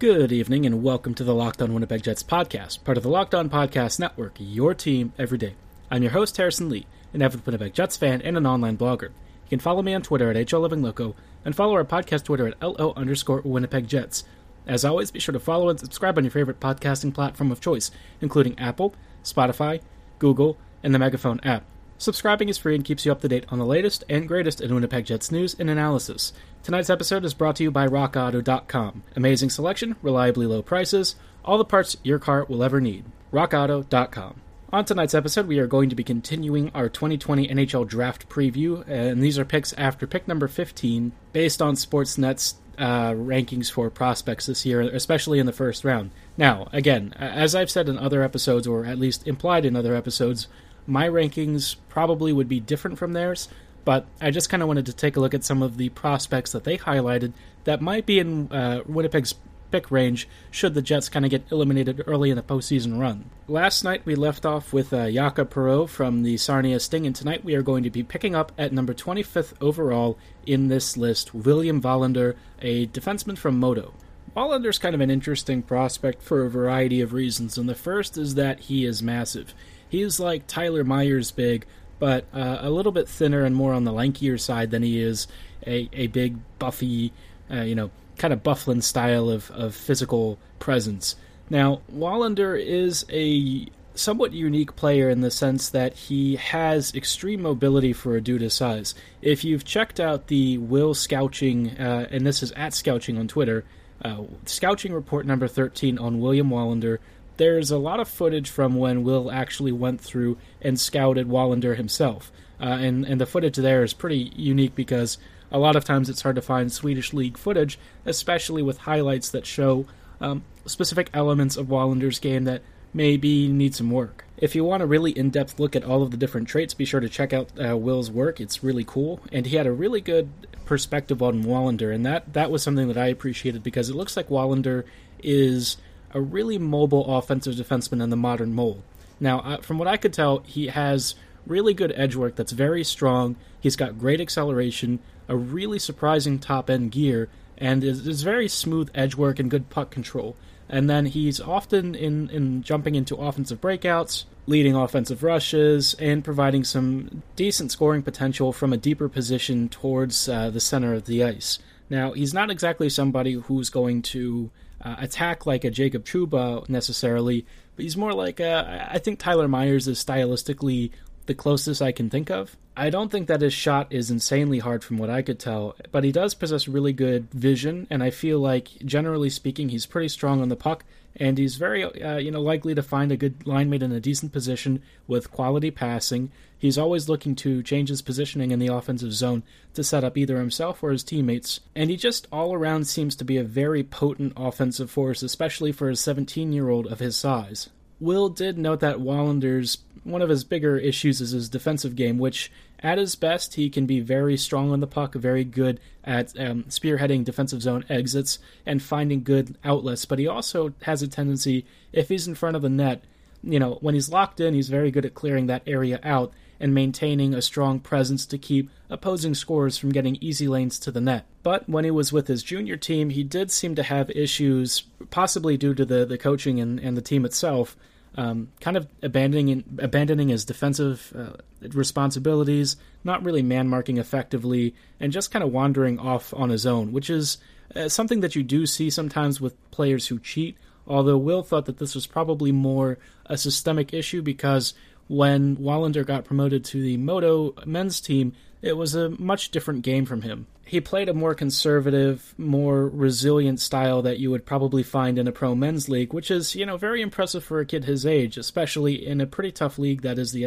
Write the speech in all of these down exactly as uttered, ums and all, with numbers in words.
Good evening and welcome to the Locked On Winnipeg Jets podcast, part of the Locked On Podcast Network, your team every day. I'm your host, Harrison Lee, an avid Winnipeg Jets fan and an online blogger. You can follow me on Twitter at H L Living Loco and follow our podcast Twitter at L O underscore Winnipeg Jets. As always, be sure to follow and subscribe on your favorite podcasting platform of choice, including Apple, Spotify, Google, and the Megaphone app. Subscribing is free and keeps you up to date on the latest and greatest in Winnipeg Jets news and analysis. Tonight's episode is brought to you by rock auto dot com. Amazing selection, reliably low prices, all the parts your car will ever need. rock auto dot com. On tonight's episode, we are going to be continuing our twenty twenty N H L Draft preview, and these are picks after pick number fifteen, based on Sportsnet's uh, rankings for prospects this year, especially in the first round. Now, again, as I've said in other episodes, or at least implied in other episodes, my rankings probably would be different from theirs, but I just kind of wanted to take a look at some of the prospects that they highlighted that might be in uh, Winnipeg's pick range should the Jets kind of get eliminated early in the postseason run. Last night we left off with uh, Yakov Perreault from the Sarnia Sting, and tonight we are going to be picking up at number twenty-fifth overall in this list, William Vollender, a defenseman from Modo. Vollender's kind of an interesting prospect for a variety of reasons, and the first is that he is massive. He's like Tyler Myers big, but uh, a little bit thinner and more on the lankier side than he is a, a big, buffy, uh, you know, kind of Bufflin style of, of physical presence. Now, Vollender is a somewhat unique player in the sense that he has extreme mobility for a dude his size. If you've checked out the Will Scouting, uh, and this is at Scouting on Twitter, uh, Scouting Report number thirteen on William Vollender, there's a lot of footage from when Will actually went through and scouted Vollender himself. Uh, and, and the footage there is pretty unique because a lot of times it's hard to find Swedish League footage, especially with highlights that show um, specific elements of Vollender's game that maybe need some work. If you want a really in-depth look at all of the different traits, be sure to check out uh, Will's work. It's really cool. And he had a really good perspective on Vollender, and that, that was something that I appreciated because it looks like Vollender is a really mobile offensive defenseman in the modern mold. Now, uh, from what I could tell, he has really good edge work that's very strong. He's got great acceleration, a really surprising top-end gear, and is, is very smooth edge work and good puck control. And then he's often in, in jumping into offensive breakouts, leading offensive rushes, and providing some decent scoring potential from a deeper position towards uh, the center of the ice. Now, he's not exactly somebody who's going to Uh, attack like a Jacob Trouba necessarily, but he's more like a, I think Tyler Myers is stylistically the closest I can think of. I don't think that his shot is insanely hard from what I could tell, but he does possess really good vision, and I feel like, generally speaking, he's pretty strong on the puck, and he's very uh, you know, likely to find a good line mate in a decent position with quality passing. He's always looking to change his positioning in the offensive zone to set up either himself or his teammates, and he just all around seems to be a very potent offensive force, especially for a seventeen-year-old of his size. Will did note that Vollender's, one of his bigger issues is his defensive game, which at his best, he can be very strong on the puck, very good at um, spearheading defensive zone exits and finding good outlets. But he also has a tendency, if he's in front of the net, you know, when he's locked in, he's very good at clearing that area out and maintaining a strong presence to keep opposing scorers from getting easy lanes to the net. But when he was with his junior team, he did seem to have issues, possibly due to the, the coaching and, and the team itself, Um, kind of abandoning abandoning his defensive uh, responsibilities, not really man-marking effectively, and just kind of wandering off on his own, which is uh, something that you do see sometimes with players who cheat, although Will thought that this was probably more a systemic issue because when Vollender got promoted to the Modo men's team, it was a much different game from him. He played a more conservative, more resilient style that you would probably find in a pro men's league, which is, you know, very impressive for a kid his age, especially in a pretty tough league that is the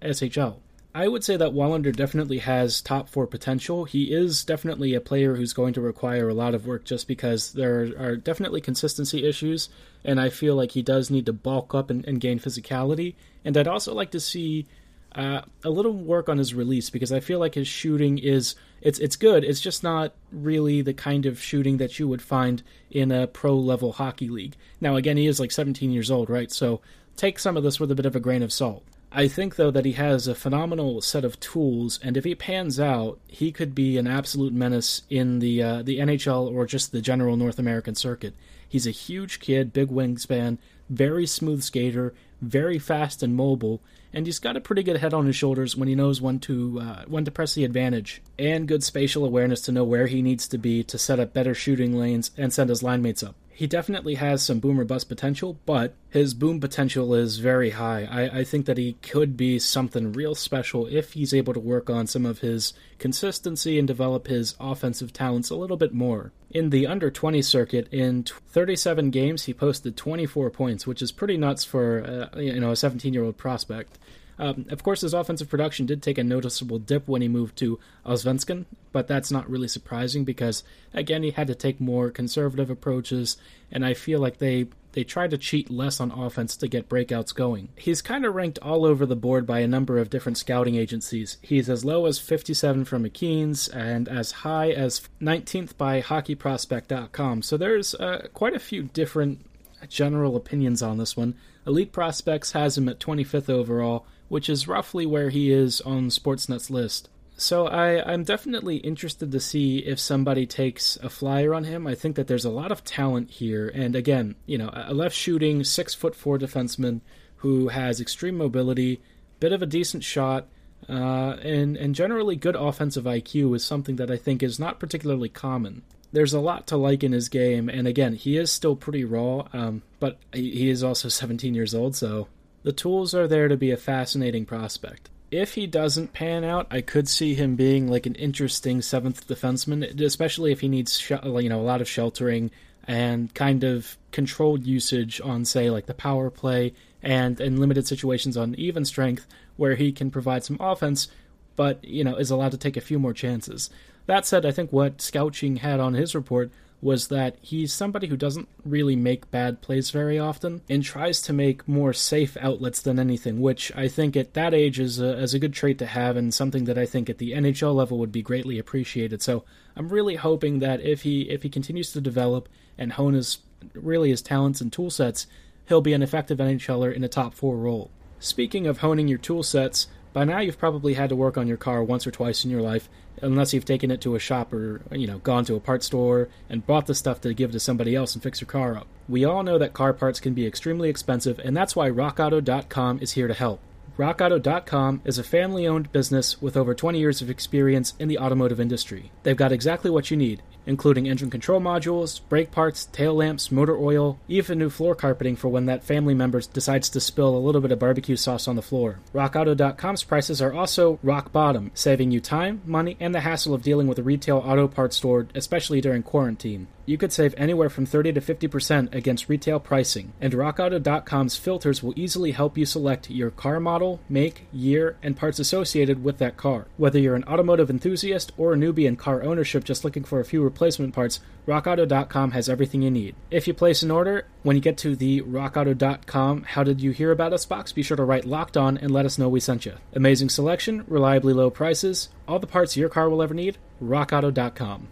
S H L. I would say that Vollender definitely has top four potential. He is definitely a player who's going to require a lot of work just because there are definitely consistency issues, and I feel like he does need to bulk up and, and gain physicality. And I'd also like to see Uh, a little work on his release because I feel like his shooting is it's it's good. It's just not really the kind of shooting that you would find in a pro-level hockey league. Now, again, he is like seventeen years old, right? So take some of this with a bit of a grain of salt. I think, though, that he has a phenomenal set of tools, and if he pans out, he could be an absolute menace in the uh, the N H L or just the general North American circuit. He's a huge kid, big wingspan, very smooth skater, very fast and mobile, and he's got a pretty good head on his shoulders when he knows when to uh, when to press the advantage, and good spatial awareness to know where he needs to be to set up better shooting lanes and send his line mates up. He definitely has some boom or bust potential, but his boom potential is very high. I, I think that he could be something real special if he's able to work on some of his consistency and develop his offensive talents a little bit more. In the under twenty circuit, in thirty-seven games, he posted twenty-four points, which is pretty nuts for uh, you know a seventeen-year-old prospect. Um, of course, his offensive production did take a noticeable dip when he moved to Allsvenskan, but that's not really surprising because, again, he had to take more conservative approaches, and I feel like they, they tried to cheat less on offense to get breakouts going. He's kind of ranked all over the board by a number of different scouting agencies. He's as low as fifty-seven from McKeen's and as high as nineteenth by Hockey Prospect dot com, so there's uh, quite a few different general opinions on this one. Elite Prospects has him at twenty-fifth overall, which is roughly where he is on Sportsnet's list. So I, I'm definitely interested to see if somebody takes a flyer on him. I think that there's a lot of talent here. And again, you know, a left-shooting, six foot four defenseman who has extreme mobility, bit of a decent shot, uh, and, and generally good offensive I Q is something that I think is not particularly common. There's a lot to like in his game. And again, he is still pretty raw, um, but he is also seventeen years old, so the tools are there to be a fascinating prospect. If he doesn't pan out, I could see him being like an interesting seventh defenseman, especially if he needs sh- you know a lot of sheltering and kind of controlled usage on, say, like the power play and in limited situations on even strength where he can provide some offense, but you know is allowed to take a few more chances. That said, I think what Scouting had on his report was that he's somebody who doesn't really make bad plays very often and tries to make more safe outlets than anything, which I think at that age is a, is a good trait to have and something that I think at the N H L level would be greatly appreciated. So I'm really hoping that if he if he continues to develop and hone his really his talents and tool sets, he'll be an effective N H L er in a top four role. Speaking of honing your tool sets, by now you've probably had to work on your car once or twice in your life, unless you've taken it to a shop or, you know, gone to a parts store and bought the stuff to give to somebody else and fix your car up. We all know that car parts can be extremely expensive, and that's why rock auto dot com is here to help. rock auto dot com is a family-owned business with over twenty years of experience in the automotive industry. They've got exactly what you need, including engine control modules, brake parts, tail lamps, motor oil, even new floor carpeting for when that family member decides to spill a little bit of barbecue sauce on the floor. rock auto dot com's prices are also rock bottom, saving you time, money, and the hassle of dealing with a retail auto parts store, especially during quarantine. You could save anywhere from thirty to fifty percent against retail pricing, and rock auto dot com's filters will easily help you select your car model, make, year, and parts associated with that car. Whether you're an automotive enthusiast or a newbie in car ownership just looking for a few replacement parts, rock auto dot com has everything you need. If you place an order, when you get to the rock auto dot com How Did You Hear About Us box, be sure to write Locked On and let us know we sent you. Amazing selection, reliably low prices, all the parts your car will ever need, rock auto dot com.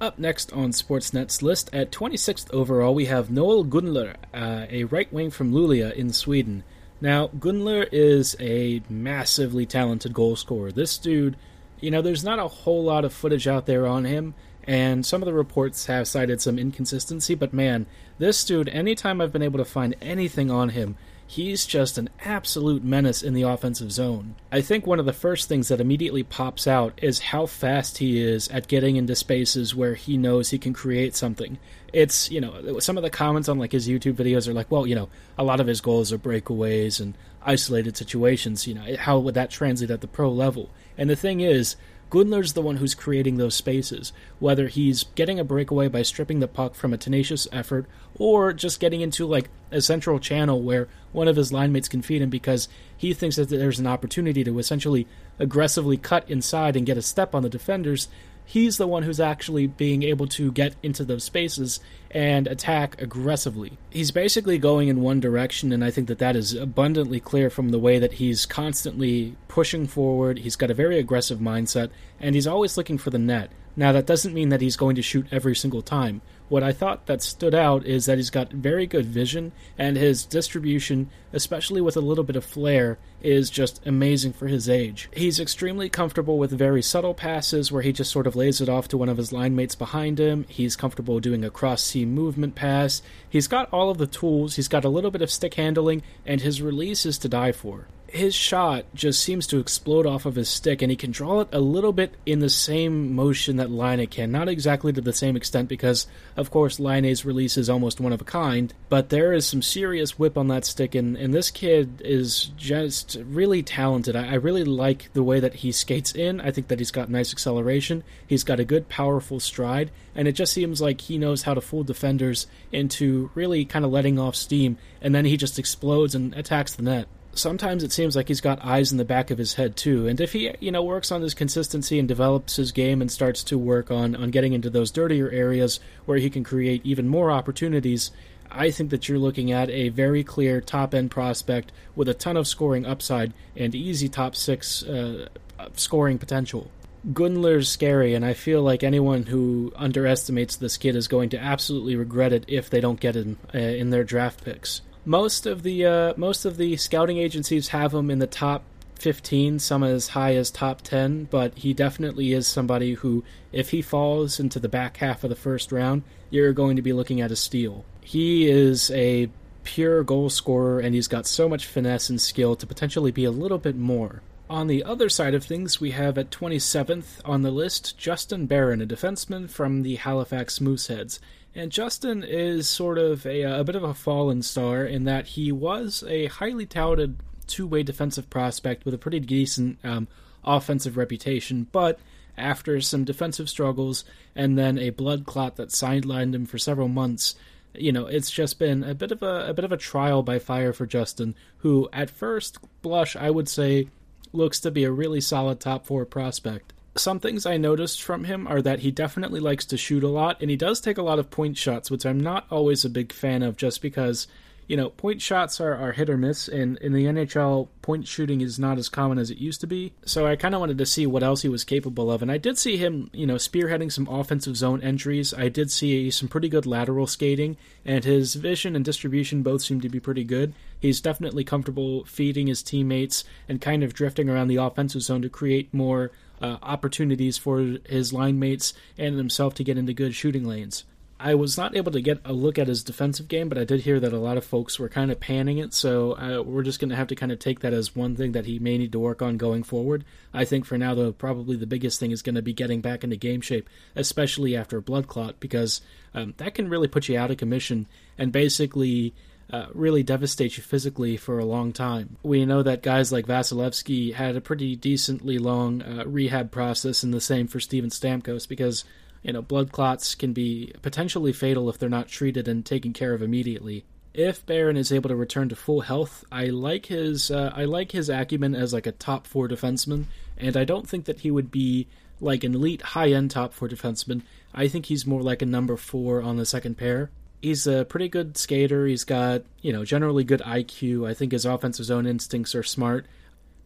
Up next on Sportsnet's list, at twenty-sixth overall, we have Noel Gunler, uh, a right wing from Lulea in Sweden. Now, Gunler is a massively talented goal scorer. This dude, you know, there's not a whole lot of footage out there on him, and some of the reports have cited some inconsistency, but man, this dude, anytime I've been able to find anything on him, he's just an absolute menace in the offensive zone. I think one of the first things that immediately pops out is how fast he is at getting into spaces where he knows he can create something. It's, you know, some of the comments on like his YouTube videos are like, well, you know, a lot of his goals are breakaways and isolated situations, you know, how would that translate at the pro level? And the thing is, Gundler's the one who's creating those spaces, whether he's getting a breakaway by stripping the puck from a tenacious effort or just getting into like a central channel where one of his linemates can feed him because he thinks that there's an opportunity to essentially aggressively cut inside and get a step on the defenders. He's the one who's actually being able to get into those spaces and attack aggressively. He's basically going in one direction, and I think that that is abundantly clear from the way that he's constantly pushing forward. He's got a very aggressive mindset, and he's always looking for the net. Now, that doesn't mean that he's going to shoot every single time. What I thought that stood out is that he's got very good vision, and his distribution, especially with a little bit of flair, is just amazing for his age. He's extremely comfortable with very subtle passes where he just sort of lays it off to one of his line mates behind him. He's comfortable doing a cross-seam movement pass. He's got all of the tools, he's got a little bit of stick handling, and his release is to die for. His shot just seems to explode off of his stick, and he can draw it a little bit in the same motion that Laine can. Not exactly to the same extent because, of course, Laine's release is almost one of a kind, but there is some serious whip on that stick, and, and this kid is just really talented. I, I really like the way that he skates in. I think that he's got nice acceleration. He's got a good, powerful stride, and it just seems like he knows how to fool defenders into really kind of letting off steam, and then he just explodes and attacks the net. Sometimes it seems like he's got eyes in the back of his head too, and if he, you know, works on his consistency and develops his game and starts to work on, on getting into those dirtier areas where he can create even more opportunities, I think that you're looking at a very clear top-end prospect with a ton of scoring upside and easy top six uh, scoring potential. Gunler's scary, and I feel like anyone who underestimates this kid is going to absolutely regret it if they don't get him uh, in their draft picks. Most of the uh, most of the scouting agencies have him in the top fifteen, some as high as top ten, but he definitely is somebody who, if he falls into the back half of the first round, you're going to be looking at a steal. He is a pure goal scorer, and he's got so much finesse and skill to potentially be a little bit more. On the other side of things, we have at twenty-seventh on the list, Justin Barron, a defenseman from the Halifax Mooseheads. And Justin is sort of a, a bit of a fallen star in that he was a highly touted two-way defensive prospect with a pretty decent um, offensive reputation, but after some defensive struggles and then a blood clot that sidelined him for several months, you know, it's just been a bit of a, a bit of a trial by fire for Justin, who at first blush, I would say, looks to be a really solid top four prospect. Some things I noticed from him are that he definitely likes to shoot a lot, and he does take a lot of point shots, which I'm not always a big fan of just because, you know, point shots are, are hit or miss, and in the N H L, point shooting is not as common as it used to be. So I kind of wanted to see what else he was capable of, and I did see him, you know, spearheading some offensive zone entries. I did see some pretty good lateral skating, and his vision and distribution both seem to be pretty good. He's definitely comfortable feeding his teammates and kind of drifting around the offensive zone to create more Uh, opportunities for his line mates and himself to get into good shooting lanes. I was not able to get a look at his defensive game, but I did hear that a lot of folks were kind of panning it, so uh, we're just going to have to kind of take that as one thing that he may need to work on going forward. I think for now, though, probably the biggest thing is going to be getting back into game shape, especially after a blood clot, because um, that can really put you out of commission and basically Uh, really devastate you physically for a long time. We know that guys like Vasilevsky had a pretty decently long uh, rehab process, and the same for Steven Stamkos, because, you know, blood clots can be potentially fatal if they're not treated and taken care of immediately. If Barron is able to return to full health, I like his uh, I like his acumen as like a top four defenseman, and I don't think that he would be like an elite high-end top four defenseman. I think he's more like a number four on the second pair. He's a pretty good skater. He's got, you know, generally good I Q. I think his offensive zone instincts are smart.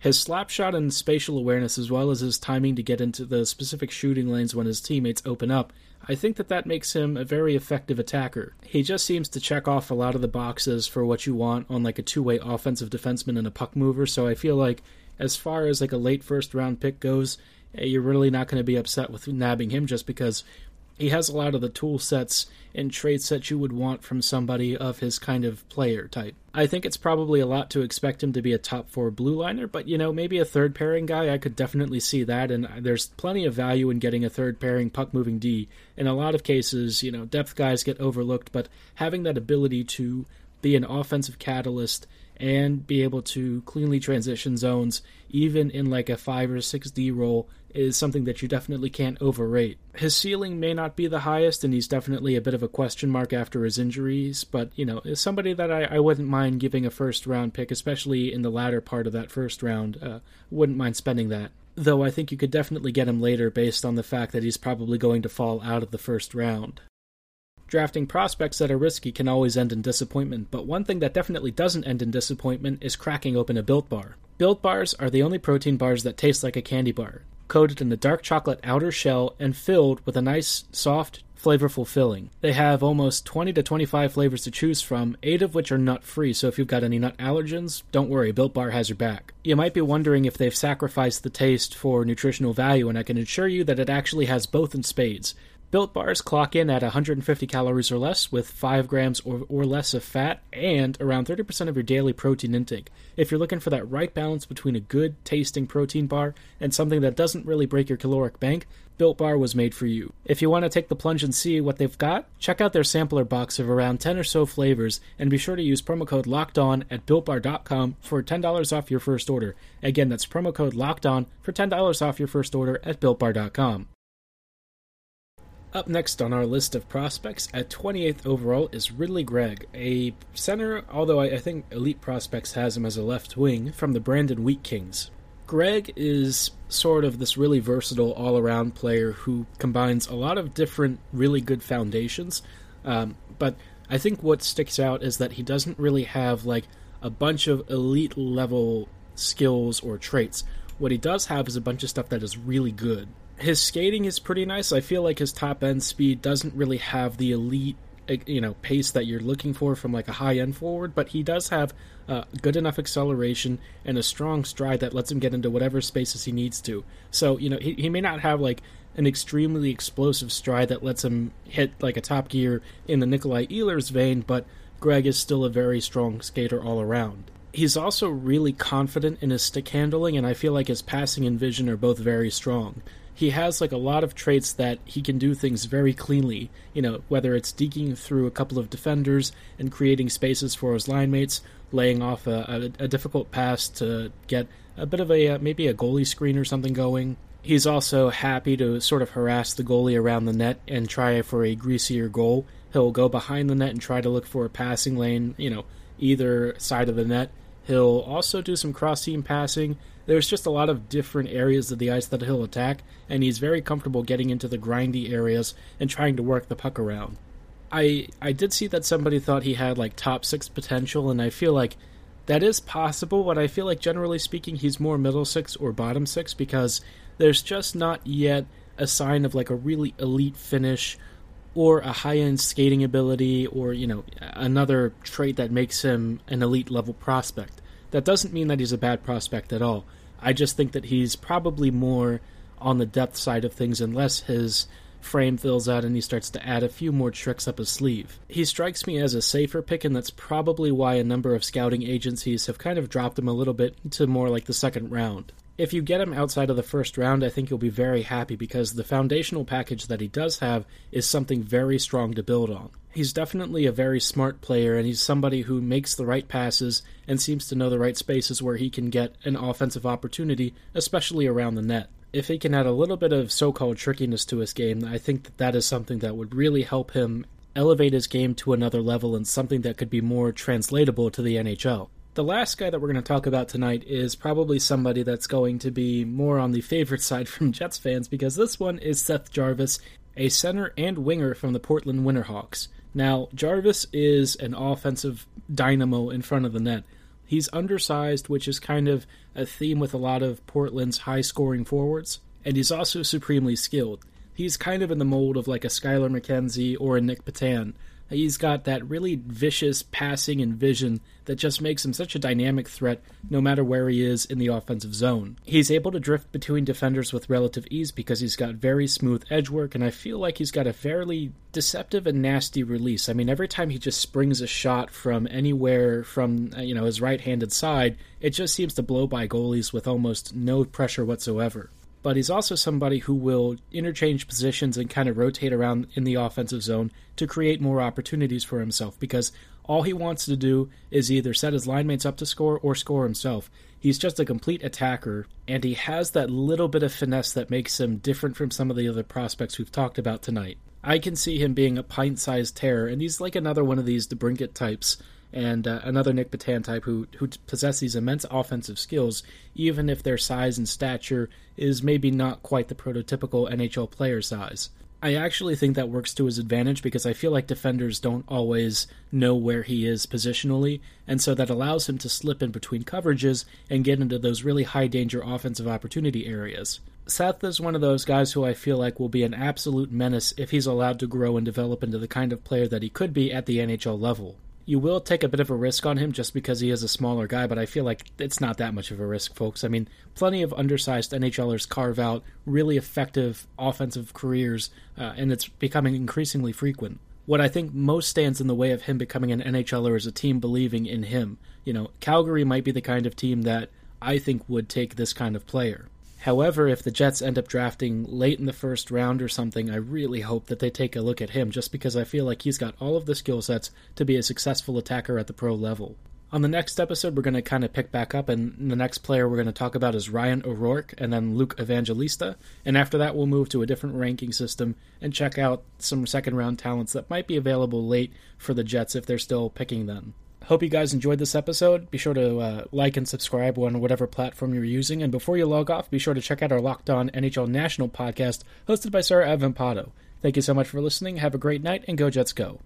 His slap shot and spatial awareness, as well as his timing to get into the specific shooting lanes when his teammates open up, I think that that makes him a very effective attacker. He just seems to check off a lot of the boxes for what you want on like a two-way offensive defenseman and a puck mover, so I feel like as far as like a late first round pick goes, you're really not going to be upset with nabbing him just because he has a lot of the tool sets and traits that you would want from somebody of his kind of player type. I think it's probably a lot to expect him to be a top four blue liner, but, you know, maybe a third pairing guy, I could definitely see that, and there's plenty of value in getting a third pairing puck moving D. In a lot of cases, you know, depth guys get overlooked, but having that ability to be an offensive catalyst and be able to cleanly transition zones, even in like a five or six D role, is something that you definitely can't overrate. His ceiling may not be the highest, and he's definitely a bit of a question mark after his injuries, but, you know, is somebody that I, I wouldn't mind giving a first-round pick, especially in the latter part of that first round. Uh, wouldn't mind spending that. Though I think you could definitely get him later based on the fact that he's probably going to fall out of the first round. Drafting prospects that are risky can always end in disappointment, but one thing that definitely doesn't end in disappointment is cracking open a Built Bar. Built Bars are the only protein bars that taste like a candy bar. coated in the dark chocolate outer shell and filled with a nice, soft, flavorful filling. They have almost twenty to twenty-five flavors to choose from, eight of which are nut-free, so if you've got any nut allergens, don't worry, Built Bar has your back. You might be wondering if they've sacrificed the taste for nutritional value, and I can assure you that it actually has both in spades. Built Bars clock in at one hundred fifty calories or less, with five grams or, or less of fat, and around thirty percent of your daily protein intake. If you're looking for that right balance between a good-tasting protein bar and something that doesn't really break your caloric bank, Built Bar was made for you. If you want to take the plunge and see what they've got, check out their sampler box of around ten or so flavors, and be sure to use promo code LOCKEDON at Built Bar dot com for ten dollars off your first order. Again, that's promo code LOCKEDON for ten dollars off your first order at Built Bar dot com. Up next on our list of prospects at twenty-eighth overall is Ridley Gregg, a center, although I think Elite Prospects has him as a left wing, from the Brandon Wheat Kings. Gregg is sort of this really versatile all-around player who combines a lot of different really good foundations, um, but I think what sticks out is that he doesn't really have like a bunch of elite-level skills or traits. What he does have is a bunch of stuff that is really good. His skating is pretty nice. I feel like his top-end speed doesn't really have the elite, you know, pace that you're looking for from, like, a high-end forward, but he does have uh, good enough acceleration and a strong stride that lets him get into whatever spaces he needs to. So, you know, he, he may not have, like, an extremely explosive stride that lets him hit, like, a top gear in the Nikolai Ehlers vein, but Gregg is still a very strong skater all around. He's also really confident in his stick handling, and I feel like his passing and vision are both very strong. He has like a lot of traits that he can do things very cleanly, you know, whether it's deking through a couple of defenders and creating spaces for his line mates, laying off a, a, a difficult pass to get a bit of a, maybe a goalie screen or something going. He's also happy to sort of harass the goalie around the net and try for a greasier goal. He'll go behind the net and try to look for a passing lane, you know, either side of the net. He'll also do some cross-team passing. There's just a lot of different areas of the ice that he'll attack, and he's very comfortable getting into the grindy areas and trying to work the puck around. I I did see that somebody thought he had, like, top six potential, and I feel like that is possible, but I feel like, generally speaking, he's more middle six or bottom six because there's just not yet a sign of, like, a really elite finish or a high-end skating ability or, you know, another trait that makes him an elite-level prospect. That doesn't mean that he's a bad prospect at all. I just think that he's probably more on the depth side of things unless his frame fills out and he starts to add a few more tricks up his sleeve. He strikes me as a safer pick, and that's probably why a number of scouting agencies have kind of dropped him a little bit to more like the second round. If you get him outside of the first round, I think you'll be very happy because the foundational package that he does have is something very strong to build on. He's definitely a very smart player, and he's somebody who makes the right passes and seems to know the right spaces where he can get an offensive opportunity, especially around the net. If he can add a little bit of so-called trickiness to his game, I think that that is something that would really help him elevate his game to another level and something that could be more translatable to the N H L. The last guy that we're going to talk about tonight is probably somebody that's going to be more on the favorite side from Jets fans because this one is Seth Jarvis, a center and winger from the Portland Winterhawks. Now, Jarvis is an offensive dynamo in front of the net. He's undersized, which is kind of a theme with a lot of Portland's high-scoring forwards, and he's also supremely skilled. He's kind of in the mold of like a Skylar McKenzie or a Nick Petan. He's got that really vicious passing and vision that just makes him such a dynamic threat no matter where he is in the offensive zone. He's able to drift between defenders with relative ease because he's got very smooth edge work, and I feel like he's got a fairly deceptive and nasty release. I mean, every time he just springs a shot from anywhere from, you know, his right-handed side, it just seems to blow by goalies with almost no pressure whatsoever. But he's also somebody who will interchange positions and kind of rotate around in the offensive zone to create more opportunities for himself because all he wants to do is either set his linemates up to score or score himself. He's just a complete attacker, and he has that little bit of finesse that makes him different from some of the other prospects we've talked about tonight. I can see him being a pint-sized terror, and he's like another one of these DeBrincat types, and uh, another Nick Petan type who who possess these immense offensive skills, even if their size and stature is maybe not quite the prototypical N H L player size. I actually think that works to his advantage because I feel like defenders don't always know where he is positionally, and so that allows him to slip in between coverages and get into those really high-danger offensive opportunity areas. Seth is one of those guys who I feel like will be an absolute menace if he's allowed to grow and develop into the kind of player that he could be at the N H L level. You will take a bit of a risk on him just because he is a smaller guy, but I feel like it's not that much of a risk, folks. I mean, plenty of undersized N H Lers carve out really effective offensive careers, uh, and it's becoming increasingly frequent. What I think most stands in the way of him becoming an N H Ler is a team believing in him. You know, Calgary might be the kind of team that I think would take this kind of player. However, if the Jets end up drafting late in the first round or something, I really hope that they take a look at him, just because I feel like he's got all of the skill sets to be a successful attacker at the pro level. On the next episode, we're going to kind of pick back up, and the next player we're going to talk about is Ryan O'Rourke and then Luke Evangelista, and after that we'll move to a different ranking system and check out some second-round talents that might be available late for the Jets if they're still picking them. Hope you guys enjoyed this episode. Be sure to uh, like and subscribe on whatever platform you're using. And before you log off, be sure to check out our Locked On N H L National podcast hosted by Sarah Avampato. Thank you so much for listening. Have a great night, and go Jets go.